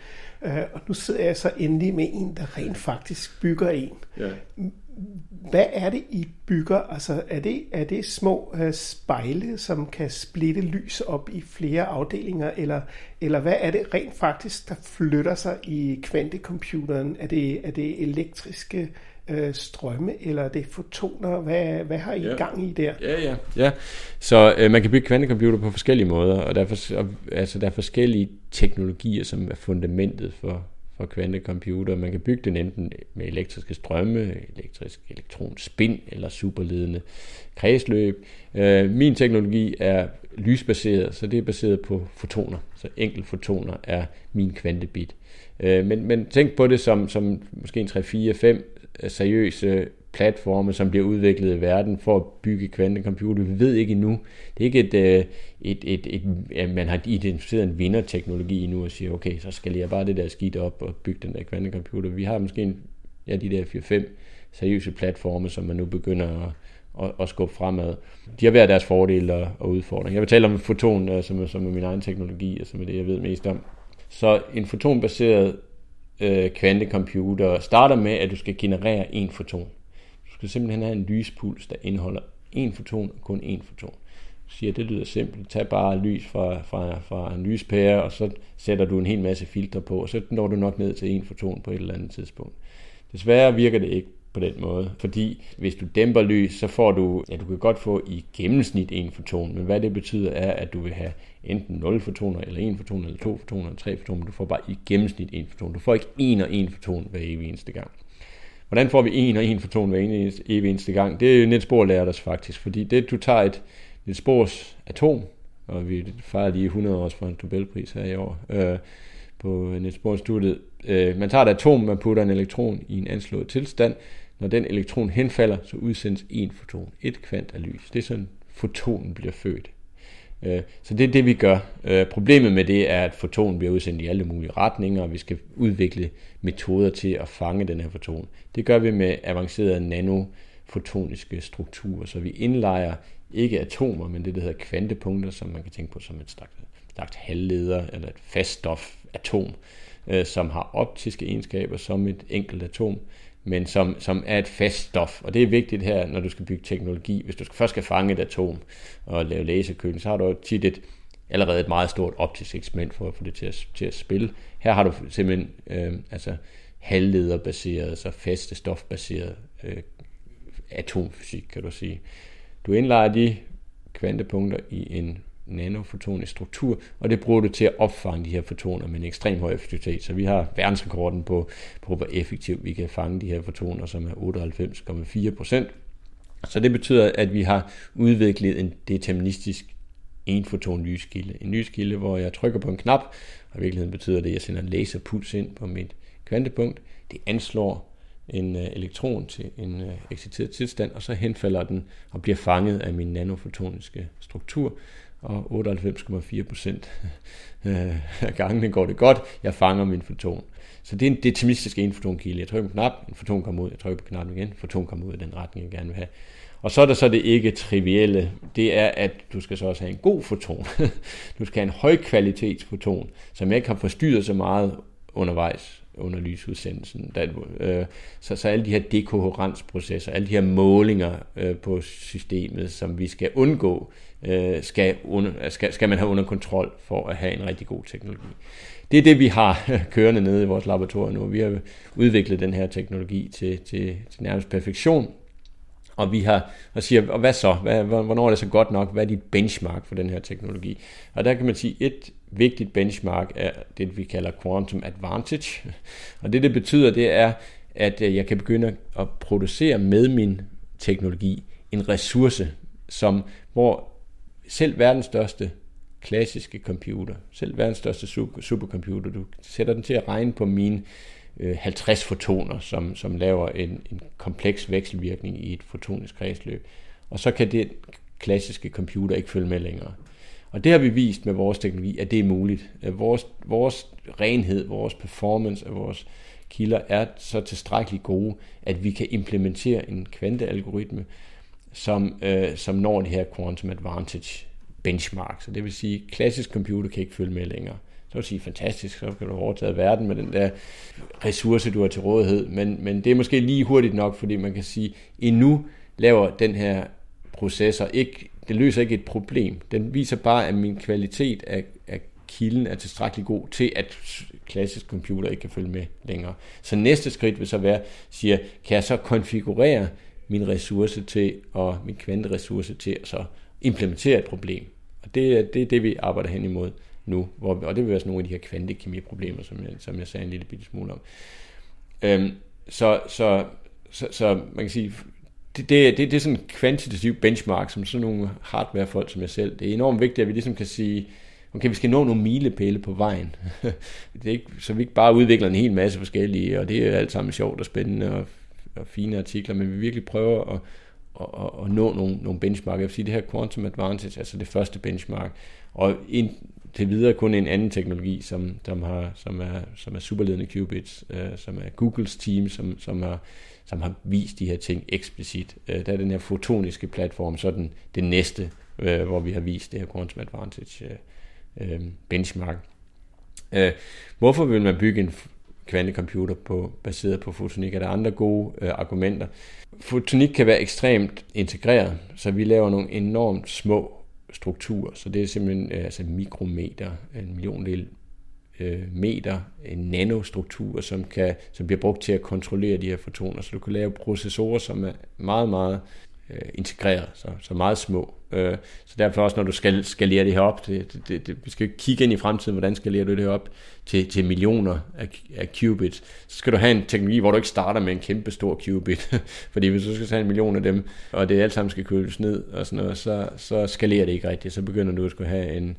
Og nu sidder jeg så endelig med en, der rent faktisk bygger en. Ja. Hvad er det, I bygger? Altså, er det små spejle, som kan splitte lys op i flere afdelinger? Eller hvad er det rent faktisk, der flytter sig i kvantecomputeren? Er det elektriske strømme, eller det fotoner? Hvad har I gang i der? Ja. Så man kan bygge kvantecomputer på forskellige måder, og der er forskellige teknologier, som er fundamentet for kvantecomputer. Man kan bygge den enten med elektriske strømme, elektrisk elektronspin eller superledende kredsløb. Min teknologi er lysbaseret, så det er baseret på fotoner. Så enkelt fotoner er min kvantebit. Men tænk på det som måske en 3-4-5 seriøse platforme, som bliver udviklet i verden for at bygge kvantecomputer. Vi ved ikke endnu. Det er ikke man har identificeret en vinderteknologi endnu og siger, okay, så skal jeg bare det der skidt op og bygge den der kvantecomputer. Vi har måske de der 4-5 seriøse platforme, som man nu begynder at skubbe fremad. De har hver deres fordele og udfordringer. Jeg vil tale om foton, som er min egen teknologi, og som er det, jeg ved mest om. Så en fotonbaseret kvantecomputer starter med, at du skal generere en foton. Du skal simpelthen have en lyspuls, der indeholder en foton og kun en foton. Du siger, det lyder simpelt. Tag bare lys fra en lyspære, og så sætter du en hel masse filtre på, og så når du nok ned til en foton på et eller andet tidspunkt. Desværre virker det ikke på den måde, fordi hvis du dæmper lys, så får du, du kan godt få i gennemsnit en foton, men hvad det betyder er, at du vil have enten 0 fotoner, eller 1 foton, eller 2 fotoner, eller 3 fotoner, men du får bare i gennemsnit 1 foton. Du får ikke 1 foton hver evig eneste gang. Hvordan får vi 1 foton hver evig eneste gang? Det er Niels Bohr lærer os faktisk, fordi du tager et Niels Bohrs atom, og vi fejrer lige 100 år for en Nobelpris her i år, på Niels Bohrs studiet. Man tager et atom, man putter en elektron i en anslået tilstand. Når den elektron henfalder, så udsendes en foton, et kvant af lys. Det er sådan, fotonen bliver født. Så det er det, vi gør. Problemet med det er, at fotonen bliver udsendt i alle mulige retninger, og vi skal udvikle metoder til at fange den her foton. Det gør vi med avancerede nanofotoniske strukturer, så vi indlejer ikke atomer, men det, der hedder kvantepunkter, som man kan tænke på som et slags halvleder eller et faststofatom, som har optiske egenskaber som et enkelt atom, men som er et fast stof. Og det er vigtigt her, når du skal bygge teknologi. Hvis du først skal fange et atom og lave laserkøling, så har du tit allerede et meget stort optisk eksperiment for at få det til at spille. Her har du simpelthen halvlederbaseret, altså faste stofbaseret atomfysik, kan du sige. Du indlejer de kvantepunkter i en nanofotonisk struktur, og det bruger du til at opfange de her fotoner med en ekstrem høj effektivitet. Så vi har verdensrekorden på hvor effektivt vi kan fange de her fotoner, som er 98,4%. Så det betyder, at vi har udviklet en deterministisk enfoton-lyskilde. En lyskilde, hvor jeg trykker på en knap, og i virkeligheden betyder det, at jeg sender en laserpuls ind på mit kvantepunkt. Det anslår en elektron til en exciteret tilstand, og så henfalder den og bliver fanget af min nanofotoniske struktur, og 98,4% af gangene går det godt, jeg fanger min foton. Så det er en deterministisk enfotonkilde. Jeg trykker på knap, en foton kommer ud, jeg trykker på knappen igen, en foton kommer ud i den retning, jeg gerne vil have. Og så er der så det ikke trivielle, det er, at du skal så også have en god foton. Du skal have en højkvalitetsfoton, som ikke har forstyrret så meget undervejs under lysudsendelsen. Så alle de her dekoherensprocesser, alle de her målinger på systemet, som vi skal undgå, skal man have under kontrol for at have en rigtig god teknologi. Det er det, vi har kørende nede i vores laboratorium nu. Vi har udviklet den her teknologi til nærmest perfektion, og vi har og siger, og hvad så? Hvornår er det så godt nok? Hvad er dit benchmark for den her teknologi? Og der kan man sige, et vigtigt benchmark er det, vi kalder quantum advantage. Og det betyder, det er, at jeg kan begynde at producere med min teknologi en ressource, hvor selv verdens største klassiske computer, selv verdens største supercomputer, du sætter den til at regne på mine 50 fotoner, som laver en kompleks vekselvirkning i et fotonisk kredsløb. Og så kan det klassiske computer ikke følge med længere. Og det har vi vist med vores teknologi, at det er muligt. Vores renhed, vores performance og vores kilder er så tilstrækkeligt gode, at vi kan implementere en kvantealgoritme, som når det her quantum advantage benchmark. Så det vil sige, at klassisk computer kan ikke følge med længere. Så vil sige, fantastisk, så kan du overtage verden med den der ressource, du har til rådighed. Men det er måske lige hurtigt nok, fordi man kan sige, endnu laver den her processor ikke, det løser ikke et problem. Den viser bare, at min kvalitet af kilden er tilstrækkeligt god til, at klassisk computer ikke kan følge med længere. Så næste skridt vil så være, siger, kan jeg så konfigurere min ressource til, og min kvanteressource til, at så implementere et problem. Og det er det, vi arbejder hen imod nu, og det vil være sådan nogle af de her kvantekemiproblemer, som jeg sagde en lille bitte smule om. Så man kan sige, det er sådan en kvantitativ benchmark, som sådan nogle hardwarefolk som jeg selv. Det er enormt vigtigt, at vi ligesom kan sige, okay, vi skal nå nogle milepæle på vejen. Det er ikke, så vi ikke bare udvikler en hel masse forskellige, og det er alt sammen sjovt og spændende og fine artikler, men vi virkelig prøver at nå nogle benchmark. Jeg vil sige, det her quantum advantage, altså det første benchmark, og til videre kun en anden teknologi, som er superledende qubits, som er Googles team, som har vist de her ting eksplicit. Der er den her fotoniske platform, så det næste, hvor vi har vist det her quantum advantage benchmark. Hvorfor vil man bygge en kvantecomputer baseret på fotonik? Er der andre gode argumenter? Fotonik kan være ekstremt integreret, så vi laver nogle enormt små strukturer, så det er simpelthen altså mikrometer, en milliondel meter, en nanostruktur, som bliver brugt til at kontrollere de her fotoner, så du kan lave processorer, som er meget, meget integreret, så meget små. Så derfor også, når du skal skalere det her op, vi skal kigge ind i fremtiden, hvordan skalerer du det her op til millioner af qubits, så skal du have en teknologi, hvor du ikke starter med en kæmpe stor qubit, fordi hvis du skal tage en million af dem, og det alt sammen skal køles ned, og sådan noget, så skalerer det ikke rigtigt, så begynder du at skulle have en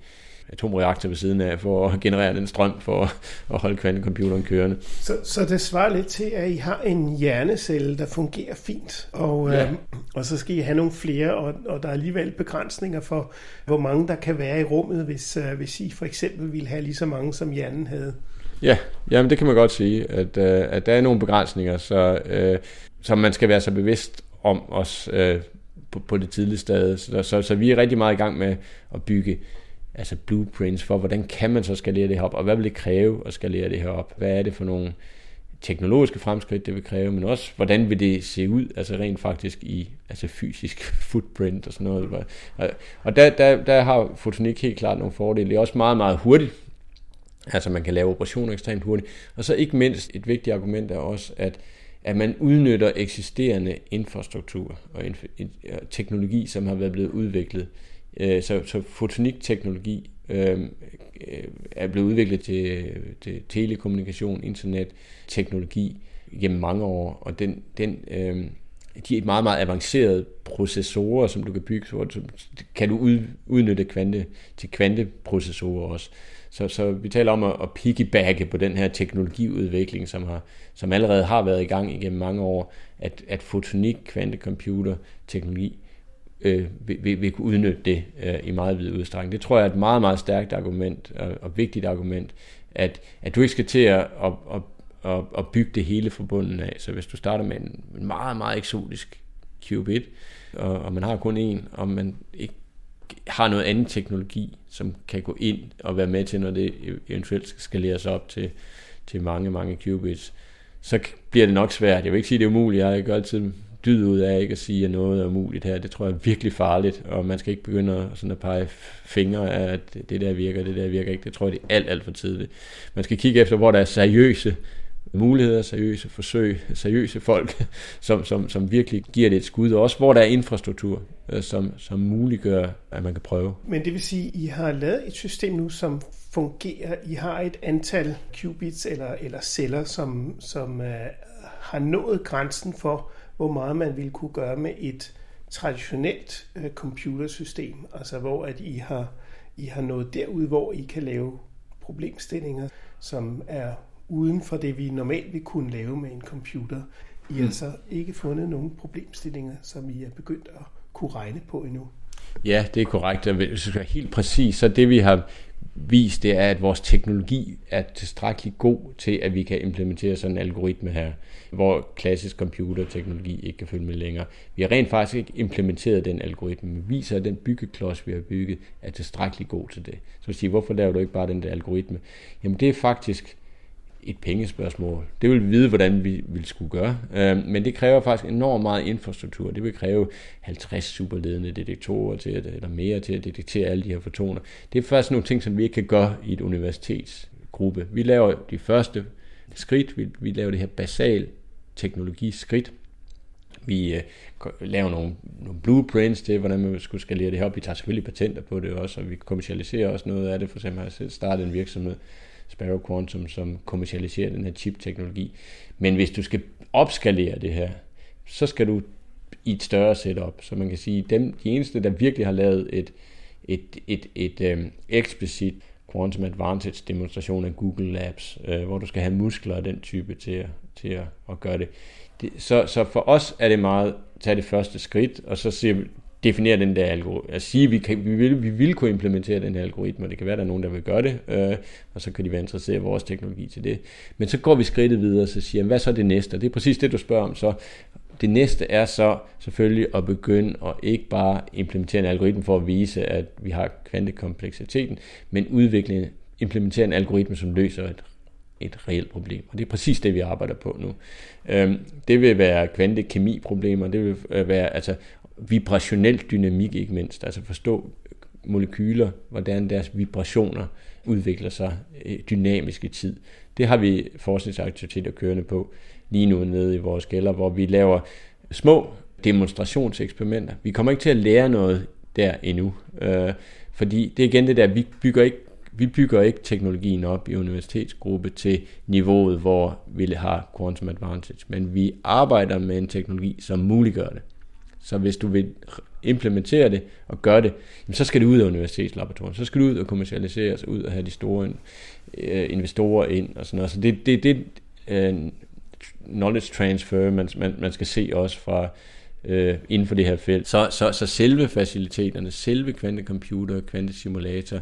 atomreaktor ved siden af, for at generere den strøm, for at holde kvantecomputeren kørende. Så det svarer lidt til, at I har en hjernecelle, der fungerer fint, og så skal I have nogle flere, og der er alligevel begrænsninger for, hvor mange der kan være i rummet, hvis I for eksempel ville have lige så mange, som hjernen havde. Ja, jamen det kan man godt sige, at der er nogle begrænsninger, som man skal være så bevidst om også på det tidlige stadie. Så vi er rigtig meget i gang med at bygge altså blueprints for, hvordan kan man så skalere det her op, og hvad vil det kræve at skalere det her op? Hvad er det for nogle teknologiske fremskridt, det vil kræve, men også, hvordan vil det se ud, altså rent faktisk i altså fysisk footprint og sådan noget. Og der har fotonik helt klart nogle fordele. Det er også meget, meget hurtigt. Altså man kan lave operationer ekstremt hurtigt. Og så ikke mindst et vigtigt argument er også, at man udnytter eksisterende infrastruktur og teknologi, som har været blevet udviklet. Så fotonikteknologi er blevet udviklet til telekommunikation, internetteknologi gennem mange år, og de er meget, meget avancerede processorer, som du kan bygge, så kan du udnytte til kvanteprocessorer også. Så vi taler om at piggybacke på den her teknologiudvikling, som allerede har været i gang igennem mange år, at fotonik, kvantecomputer, teknologi, vil kunne udnytte det i meget vid udstrækning. Det tror jeg er et meget, meget stærkt argument og vigtigt argument, at du ikke skal til at bygge det hele fra bunden af. Så hvis du starter med en meget, meget eksotisk qubit, og man har kun en, og man ikke har noget andet teknologi, som kan gå ind og være med til, når det eventuelt skal skaleres op til mange, mange qubits, så bliver det nok svært. Jeg vil ikke sige, at det er umuligt. Jeg gør altid dyd ud af ikke at sige, at noget er umuligt her. Det tror jeg er virkelig farligt, og man skal ikke begynde sådan at pege fingre af, at det der virker, det der virker ikke. Det tror jeg, det er alt for tidligt. Man skal kigge efter, hvor der er seriøse muligheder, seriøse forsøg, seriøse folk, som virkelig giver det et skud, og også hvor der er infrastruktur, som muliggør, at man kan prøve. Men det vil sige, at I har lavet et system nu, som fungerer. I har et antal qubits eller celler, som har nået grænsen for, hvor meget man ville kunne gøre med et traditionelt computersystem, altså hvor at I har noget derude, hvor I kan lave problemstillinger, som er uden for det, vi normalt vil kunne lave med en computer. I har altså ikke fundet nogen problemstillinger, som I er begyndt at kunne regne på endnu. Ja, det er korrekt. Helt præcis, så det vi har vist, det er, at vores teknologi er tilstrækkeligt god til, at vi kan implementere sådan en algoritme her, hvor klassisk computerteknologi ikke kan følge med længere. Vi har rent faktisk ikke implementeret den algoritme, men viser, at den byggeklods, vi har bygget, er tilstrækkeligt god til det. Så vil sige, hvorfor laver du ikke bare den der algoritme? Jamen det er faktisk et pengespørgsmål. Det vil vi vide, hvordan vi ville skulle gøre. Men det kræver faktisk enormt meget infrastruktur. Det vil kræve 50 superledende detektorer til at, eller mere til at detektere alle de her fotoner. Det er faktisk nogle ting, som vi ikke kan gøre i et universitetsgruppe. Vi laver de første skridt. Vi laver det her basal teknologiskridt. Vi laver nogle blueprints til, hvordan man skulle skalere det her op. Vi tager selvfølgelig patenter på det også, og vi kommercialiserer også noget af det. For eksempel har jeg selv startet en virksomhed, Sparrow Quantum, som kommercialiserer den her chip-teknologi. Men hvis du skal opskalere det her, så skal du i et større setup. Så man kan sige, at de eneste, der virkelig har lavet et eksplicit Quantum Advantage demonstration af Google Labs, hvor du skal have muskler af den type til at gøre det. Så for os er det meget, tage det første skridt, og så definere den der algoritme, at sige, vi vil kunne implementere den her algoritme, og det kan være, der er nogen, der vil gøre det, og så kan de være interesseret i vores teknologi til det. Men så går vi skridtet videre, og så siger, hvad så er det næste? Og det er præcis det, du spørger om. Så det næste er så selvfølgelig at begynde at ikke bare implementere en algoritme for at vise, at vi har kvantekompleksiteten, men udvikle, implementere en algoritme, som løser et reelt problem. Og det er præcis det, vi arbejder på nu. Det vil være kvantekemi-problemer, det vil være vibrationel dynamik ikke mindst, altså forstå molekyler, hvordan deres vibrationer udvikler sig dynamisk i tid. Det har vi forskningsaktiviteter kørende på lige nu nede i vores kælder, hvor vi laver små demonstrationseksperimenter. Vi kommer ikke til at lære noget der endnu, fordi det er igen det der, vi bygger ikke teknologien op i universitetsgruppe til niveauet, hvor vi har quantum advantage, men vi arbejder med en teknologi, som muliggør det. Så hvis du vil implementere det og gøre det, så skal det ud af universitetslaboratoriet. Så skal du ud og kommercialisere, så ud og have de store investorer ind og sådan noget. Så det knowledge transfer, man skal se også fra inden for det her felt. Så selve faciliteterne, selve kvantecomputer, kvantesimulator,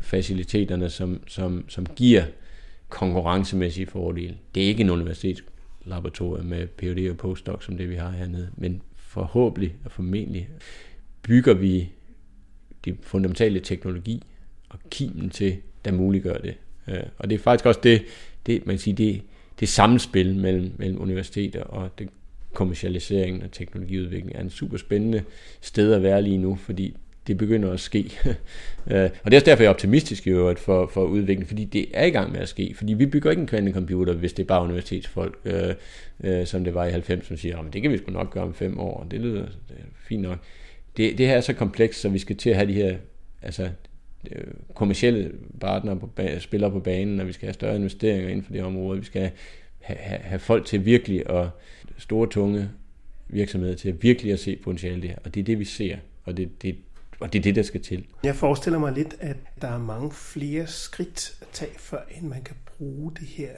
faciliteterne, som giver konkurrencemæssige fordele, det er ikke en universitetslaboratorium med PhD og postdoc, som det vi har hernede, men forhåbentlig og formentlig bygger vi de fundamentale teknologi og kimen til, der muliggør det. Og det er faktisk også det man kan sige, det samspil mellem universiteter og det, kommercialiseringen og teknologiudviklingen er en super spændende sted at være lige nu, fordi det begynder at ske. Og det er også derfor, jeg er optimistisk i øvrigt for udviklingen, fordi det er i gang med at ske. Fordi vi bygger ikke en kvantecomputer, hvis det er bare universitetsfolk, som det var i 90'erne, som siger, det kan vi sgu nok gøre om 5 år, det lyder fint nok. Det her er så komplekst, så vi skal til at have de her kommercielle partnere, spillere på banen, og vi skal have større investeringer inden for det område. Vi skal have folk til virkelig og store, tunge virksomheder til virkelig at se potentiale det her. Og det er det, vi ser, og det er det, der skal til. Jeg forestiller mig lidt, at der er mange flere skridt at tage, før end man kan bruge det her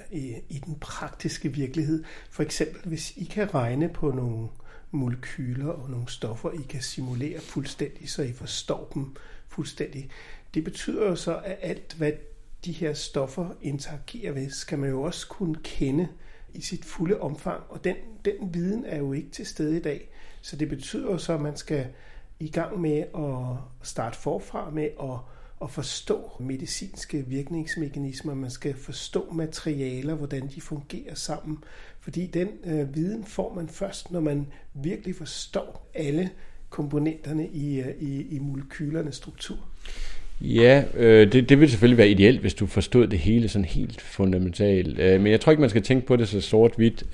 i den praktiske virkelighed. For eksempel, hvis I kan regne på nogle molekyler og nogle stoffer, I kan simulere fuldstændig, så I forstår dem fuldstændig. Det betyder jo så, at alt, hvad de her stoffer interagerer ved, skal man jo også kunne kende i sit fulde omfang. Og den viden er jo ikke til stede i dag. Så det betyder jo så, at man skal i gang med at starte forfra med at forstå medicinske virkningsmekanismer. Man skal forstå materialer, hvordan de fungerer sammen. Fordi den viden får man først, når man virkelig forstår alle komponenterne i molekylernes struktur. Ja, det vil selvfølgelig være ideelt, hvis du forstod det hele sådan helt fundamentalt. Men jeg tror ikke, man skal tænke på det så sort-hvidt,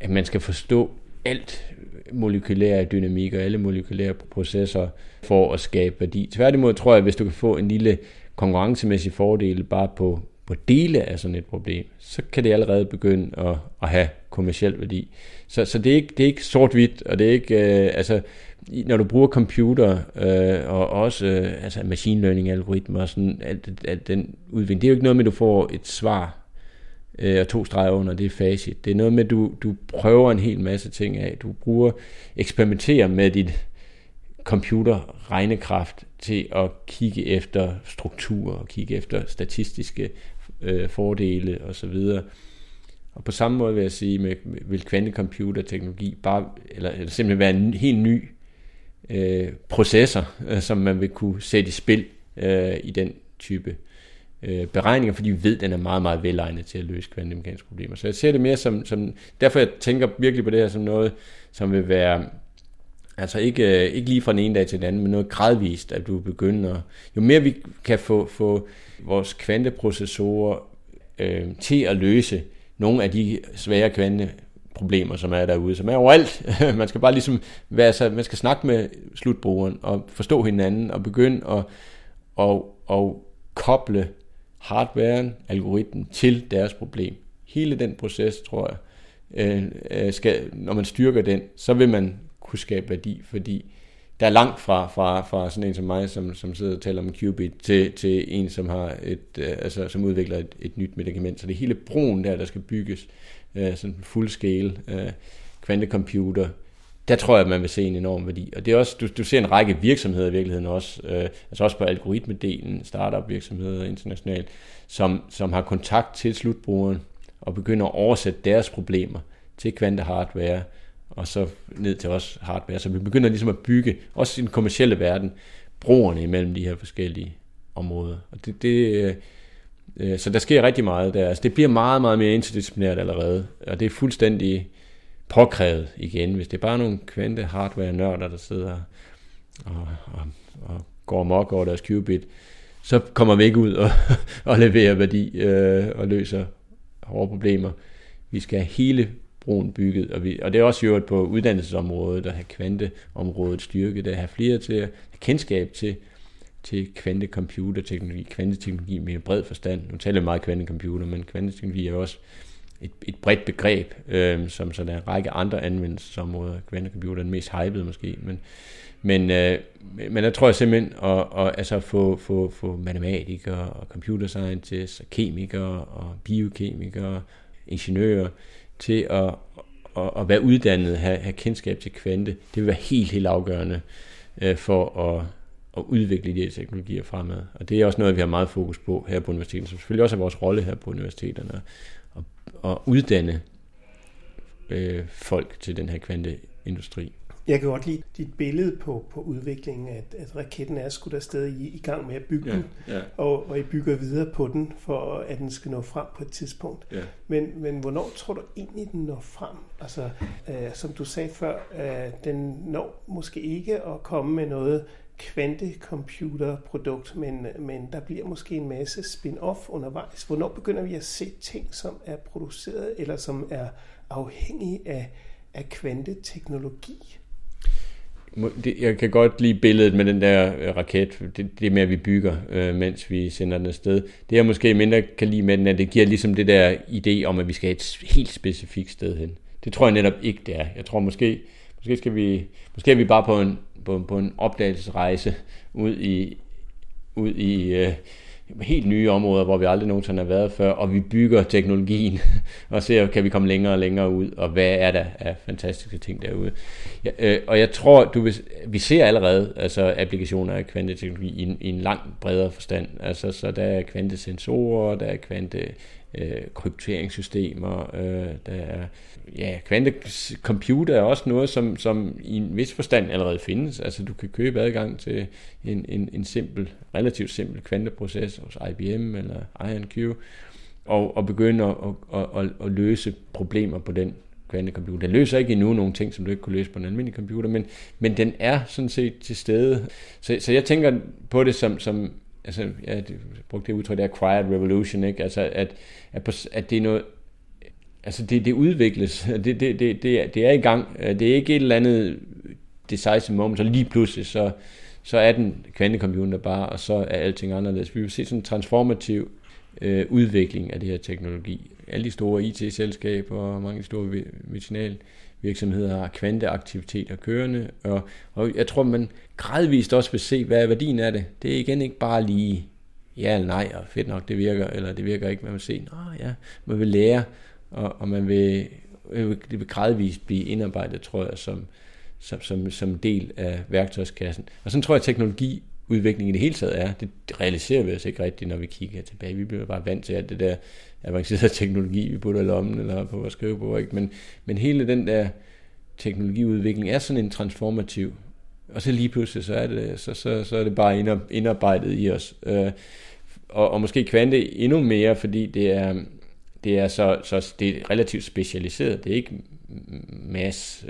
at man skal forstå alt molekylære dynamik og alle molekylære processer for at skabe værdi. Tværtimod tror jeg, hvis du kan få en lille konkurrencemæssig fordel bare på dele af sådan et problem, så kan det allerede begynde at have kommerciel værdi. Så det er ikke sort-hvidt, og det er ikke når du bruger computer og også machine learning algoritmer og sådan alt den udvikling, det er jo ikke noget med, at du får et svar og 2 streger under, det er facit. Det er noget med, at du prøver en hel masse ting af. Du eksperimenterer med dit computerregnekraft til at kigge efter strukturer og kigge efter statistiske fordele osv. Og på samme måde vil jeg sige, vil kvantecomputerteknologi eller simpelthen være en helt ny processor, som man vil kunne sætte i spil i den type beregninger, fordi vi ved, at den er meget, meget velegnet til at løse kvantemekaniske problemer. Så jeg ser det mere som derfor jeg tænker virkelig på det her som noget, som vil være, altså ikke lige fra den ene dag til den anden, men noget gradvist, at du begynder. Jo mere vi kan få vores kvanteprocessorer til at løse nogle af de svære kvanteproblemer, som er derude, som er overalt. Man skal bare ligesom man skal snakke med slutbrugeren og forstå hinanden og begynde at koble hardwaren, algoritmen til deres problem. Hele den proces, tror jeg, når man styrker den, så vil man kunne skabe værdi, fordi der er langt fra sådan en som mig, som sidder og taler om qubit, til en, som har som udvikler et nyt medicament. Så det hele broen der skal bygges, sådan fuldskale kvantecomputer, der tror jeg, at man vil se en enorm værdi. Og det er også, du ser en række virksomheder i virkeligheden også, altså også på algoritmedelen, startup virksomheder internationalt, som har kontakt til slutbrugeren og begynder at oversætte deres problemer til kvantehardware, og så ned til os hardware. Så vi begynder ligesom at bygge, også i den kommercielle verden, broerne imellem de her forskellige områder. Og det så der sker rigtig meget der. Altså det bliver meget, meget mere interdisciplinært allerede, og det er fuldstændig påkrævet igen. Hvis det er bare nogle kvante-hardware-nørder, der sidder og går amok over deres qubit, så kommer vi ikke ud og leverer værdi og løser hårde problemer. Vi skal have hele broen bygget, og det er også gjort på uddannelsesområdet, at have kvanteområdet styrket, at have flere til at have kendskab til kvantecomputerteknologi, kvanteteknologi med bred forstand. Nu taler jeg meget kvantecomputer, men kvanteteknologi er også et bredt begreb, som så der er en række andre anvendelsesområder. Kvantecomputer er den mest hypede måske, men der tror jeg simpelthen at få matematikere og computer scientists og kemikere og biokemikere, ingeniører til at være uddannet, have kendskab til kvante. Det vil være helt, helt afgørende for at udvikle de her teknologier fremad. Og det er også noget, vi har meget fokus på her på universiteterne, som selvfølgelig også er vores rolle her på universiteterne, at uddanne folk til den her kvanteindustri. Jeg kan godt lide dit billede på udviklingen, at raketten er skudt afsted i gang med at bygge den, og I bygger videre på den, for at den skal nå frem på et tidspunkt. Ja. Men hvornår tror du egentlig, den når frem? Altså, som du sagde før, den når måske ikke at komme med noget kvantecomputerprodukt, men der bliver måske en masse spin-off undervejs. Hvornår begynder vi at se ting, som er produceret eller som er afhængige af kvanteteknologi? Jeg kan godt lide billedet med den der raket, det med, at vi bygger, mens vi sender den afsted. Det jeg måske mindre kan lide med den, at det giver ligesom det der idé om, at vi skal et helt specifikt sted hen. Det tror jeg netop ikke, det er. Jeg tror måske skal vi, måske er vi bare på en opdagelsesrejse ud i helt nye områder, hvor vi aldrig nogensinde har været før, og vi bygger teknologien og ser, kan vi komme længere og længere ud, og hvad er der af fantastiske ting derude. Og jeg tror, vi ser allerede altså applikationer af kvanteteknologi i en langt bredere forstand. Altså, så der er kvantesensorer, der er krypteringssystemer, der er kvantecomputer er også noget, som i en vis forstand allerede findes. Altså du kan købe adgang til en relativt simpel kvanteproces hos IBM eller IonQ og begynde at løse problemer på den kvantecomputer. Den løser ikke endnu nogle ting, som du ikke kunne løse på en almindelig computer, men den er sådan set til stede. Så jeg tænker på det som altså, jeg brugte det udtryk, der quiet revolution, ikke? Altså, at det er noget, altså det udvikles, det er i gang, det er ikke et eller andet decisive moment, så lige pludselig, så er den kvantecomputer bare, og så er alting anderledes. Vi vil se sådan en transformativ udvikling af det her teknologi. Alle de store IT-selskaber og mange store medicinalvirksomheder har kvanteaktiviteter kørende, og jeg tror, man gradvist også vil se, hvad værdien af det. Det er igen ikke bare lige ja eller nej, og fedt nok, det virker, eller det virker ikke, man vil se, ja, man vil lære, og man vil, det vil gradvist blive indarbejdet, tror jeg, som del af værktøjskassen. Og sådan tror jeg, at teknologiudviklingen i det hele taget er. Det realiserer vi os ikke rigtigt, når vi kigger tilbage. Vi bliver bare vant til alt det der avancerede teknologi, vi putter i lommen eller på vores skrivebord, ikke? Men hele den der teknologiudvikling er sådan en transformativ. Og så lige pludselig, så er det, så er det bare indarbejdet i os. Og måske kvante endnu mere, fordi det er så det er relativt specialiseret. Det er ikke mass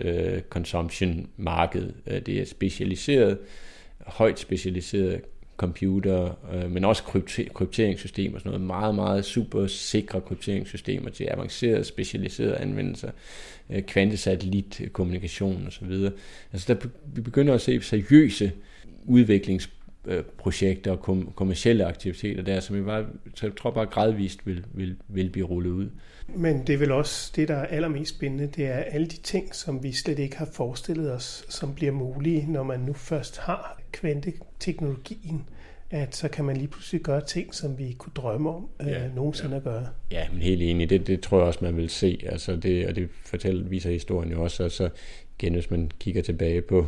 consumption marked. Det er specialiseret, højt specialiserede computer, men også krypteringssystemer, sådan noget meget, meget super sikre krypteringssystemer til avancerede, specialiserede anvendelser, kvantesatellit, kommunikation osv. Altså vi begynder at se seriøse udviklingsprojekter og kommercielle aktiviteter der, som jeg tror gradvist vil blive rullet ud. Men det er vel også det, der er allermest spændende, det er alle de ting, som vi slet ikke har forestillet os, som bliver mulige, når man nu først har kvanteteknologien, at så kan man lige pludselig gøre ting, som vi kunne drømme om nogensinde at gøre. Ja, men helt enig. Det tror jeg også, man vil se. Altså det, og det viser historien jo også. Altså igen, hvis man kigger tilbage på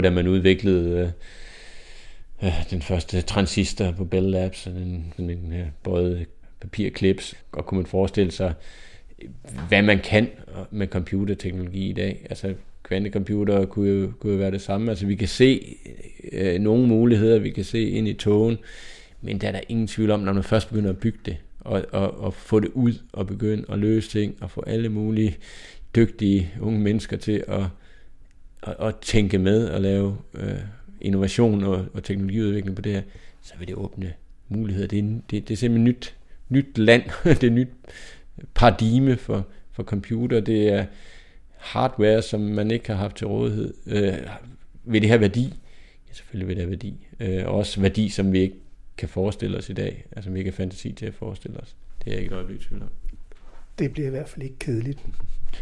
da man udviklede den første transistor på Bell Labs, sådan en bøjet papirklips, og kunne man forestille sig, hvad man kan med computerteknologi i dag. Altså kvantecomputere kunne jo være det samme. Altså vi kan se nogle muligheder, vi kan se ind i tågen, men der er ingen tvivl om, når man først begynder at bygge det, og få det ud, og begynde at løse ting, og få alle mulige dygtige unge mennesker til at tænke med, og lave innovation og teknologiudvikling på det her, så vil det åbne muligheder. Det er simpelthen nyt land, det er nyt paradigme for computer, det er hardware, som man ikke har haft til rådighed. Vil det have værdi? Ja, selvfølgelig vil det have værdi. Også værdi, som vi ikke kan forestille os i dag. Altså, vi ikke har fantasi til at forestille os. Det er ikke et øjeblik tvivl om. Det bliver i hvert fald ikke kedeligt.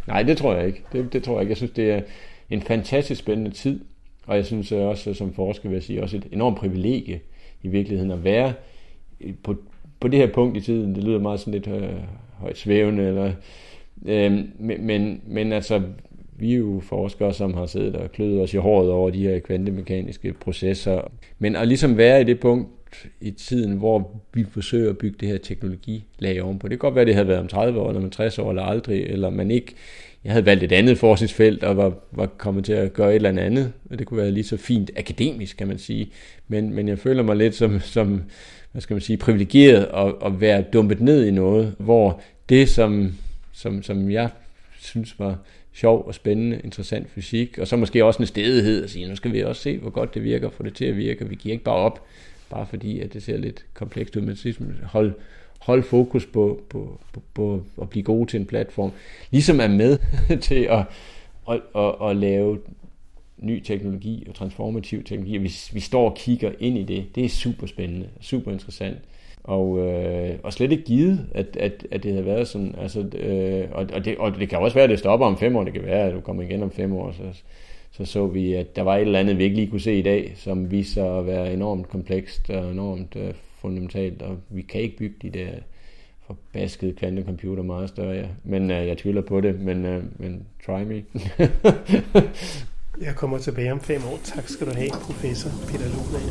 Nej, det tror jeg ikke. Det tror jeg ikke. Jeg synes, det er en fantastisk spændende tid, og jeg synes også, som forsker vil jeg sige, også et enormt privilegie i virkeligheden at være på det her punkt i tiden. Det lyder meget sådan lidt højt svævende, eller men altså, vi er jo forskere, som har siddet og klødet os i håret over de her kvantemekaniske processer, men at ligesom være i det punkt i tiden, hvor vi forsøger at bygge det her teknologilag ovenpå. Det kan godt være, det havde været om 30 år, eller om 60 år, eller aldrig, eller man ikke. Jeg havde valgt et andet forskningsfelt, og var kommet til at gøre et eller andet, og det kunne være lige så fint akademisk, kan man sige, men jeg føler mig lidt som hvad skal man sige, privilegeret at være dumpet ned i noget, hvor det, som jeg synes var sjov og spændende, interessant fysik, og så måske også en stedighed at sige, nu skal vi også se, hvor godt det virker, få det til at virke, vi giver ikke bare op, bare fordi at det ser lidt komplekst ud, men hold fokus på at blive god til en platform, ligesom er med til at lave ny teknologi og transformativ teknologi, og vi står og kigger ind i det er super spændende, super interessant. Og slet ikke givet, at det havde været sådan. Altså, og det kan også være, at det stopper om 5 år. Det kan være, at du kommer igen om 5 år. Så vi, at der var et eller andet, vi ikke lige kunne se i dag, som viste sig at være enormt komplekst og enormt fundamentalt. Og vi kan ikke bygge de der forbaskede kvantecomputer meget større. Ja. Men jeg tvivler på det, men try me. Jeg kommer tilbage om 5 år. Tak skal du have, professor Peter Lodahl.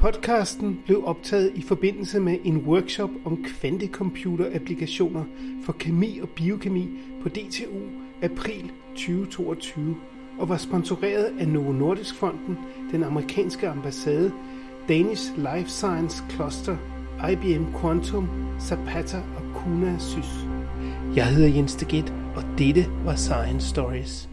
Podcasten blev optaget i forbindelse med en workshop om kvantecomputerapplikationer for kemi og biokemi på DTU april 2022 og var sponsoreret af Novo Nordisk Fonden, den amerikanske ambassade, Danish Life Science Cluster, IBM Quantum, Zapata og KunaSys. Jeg hedder Jens Degett, og dette var Science Stories.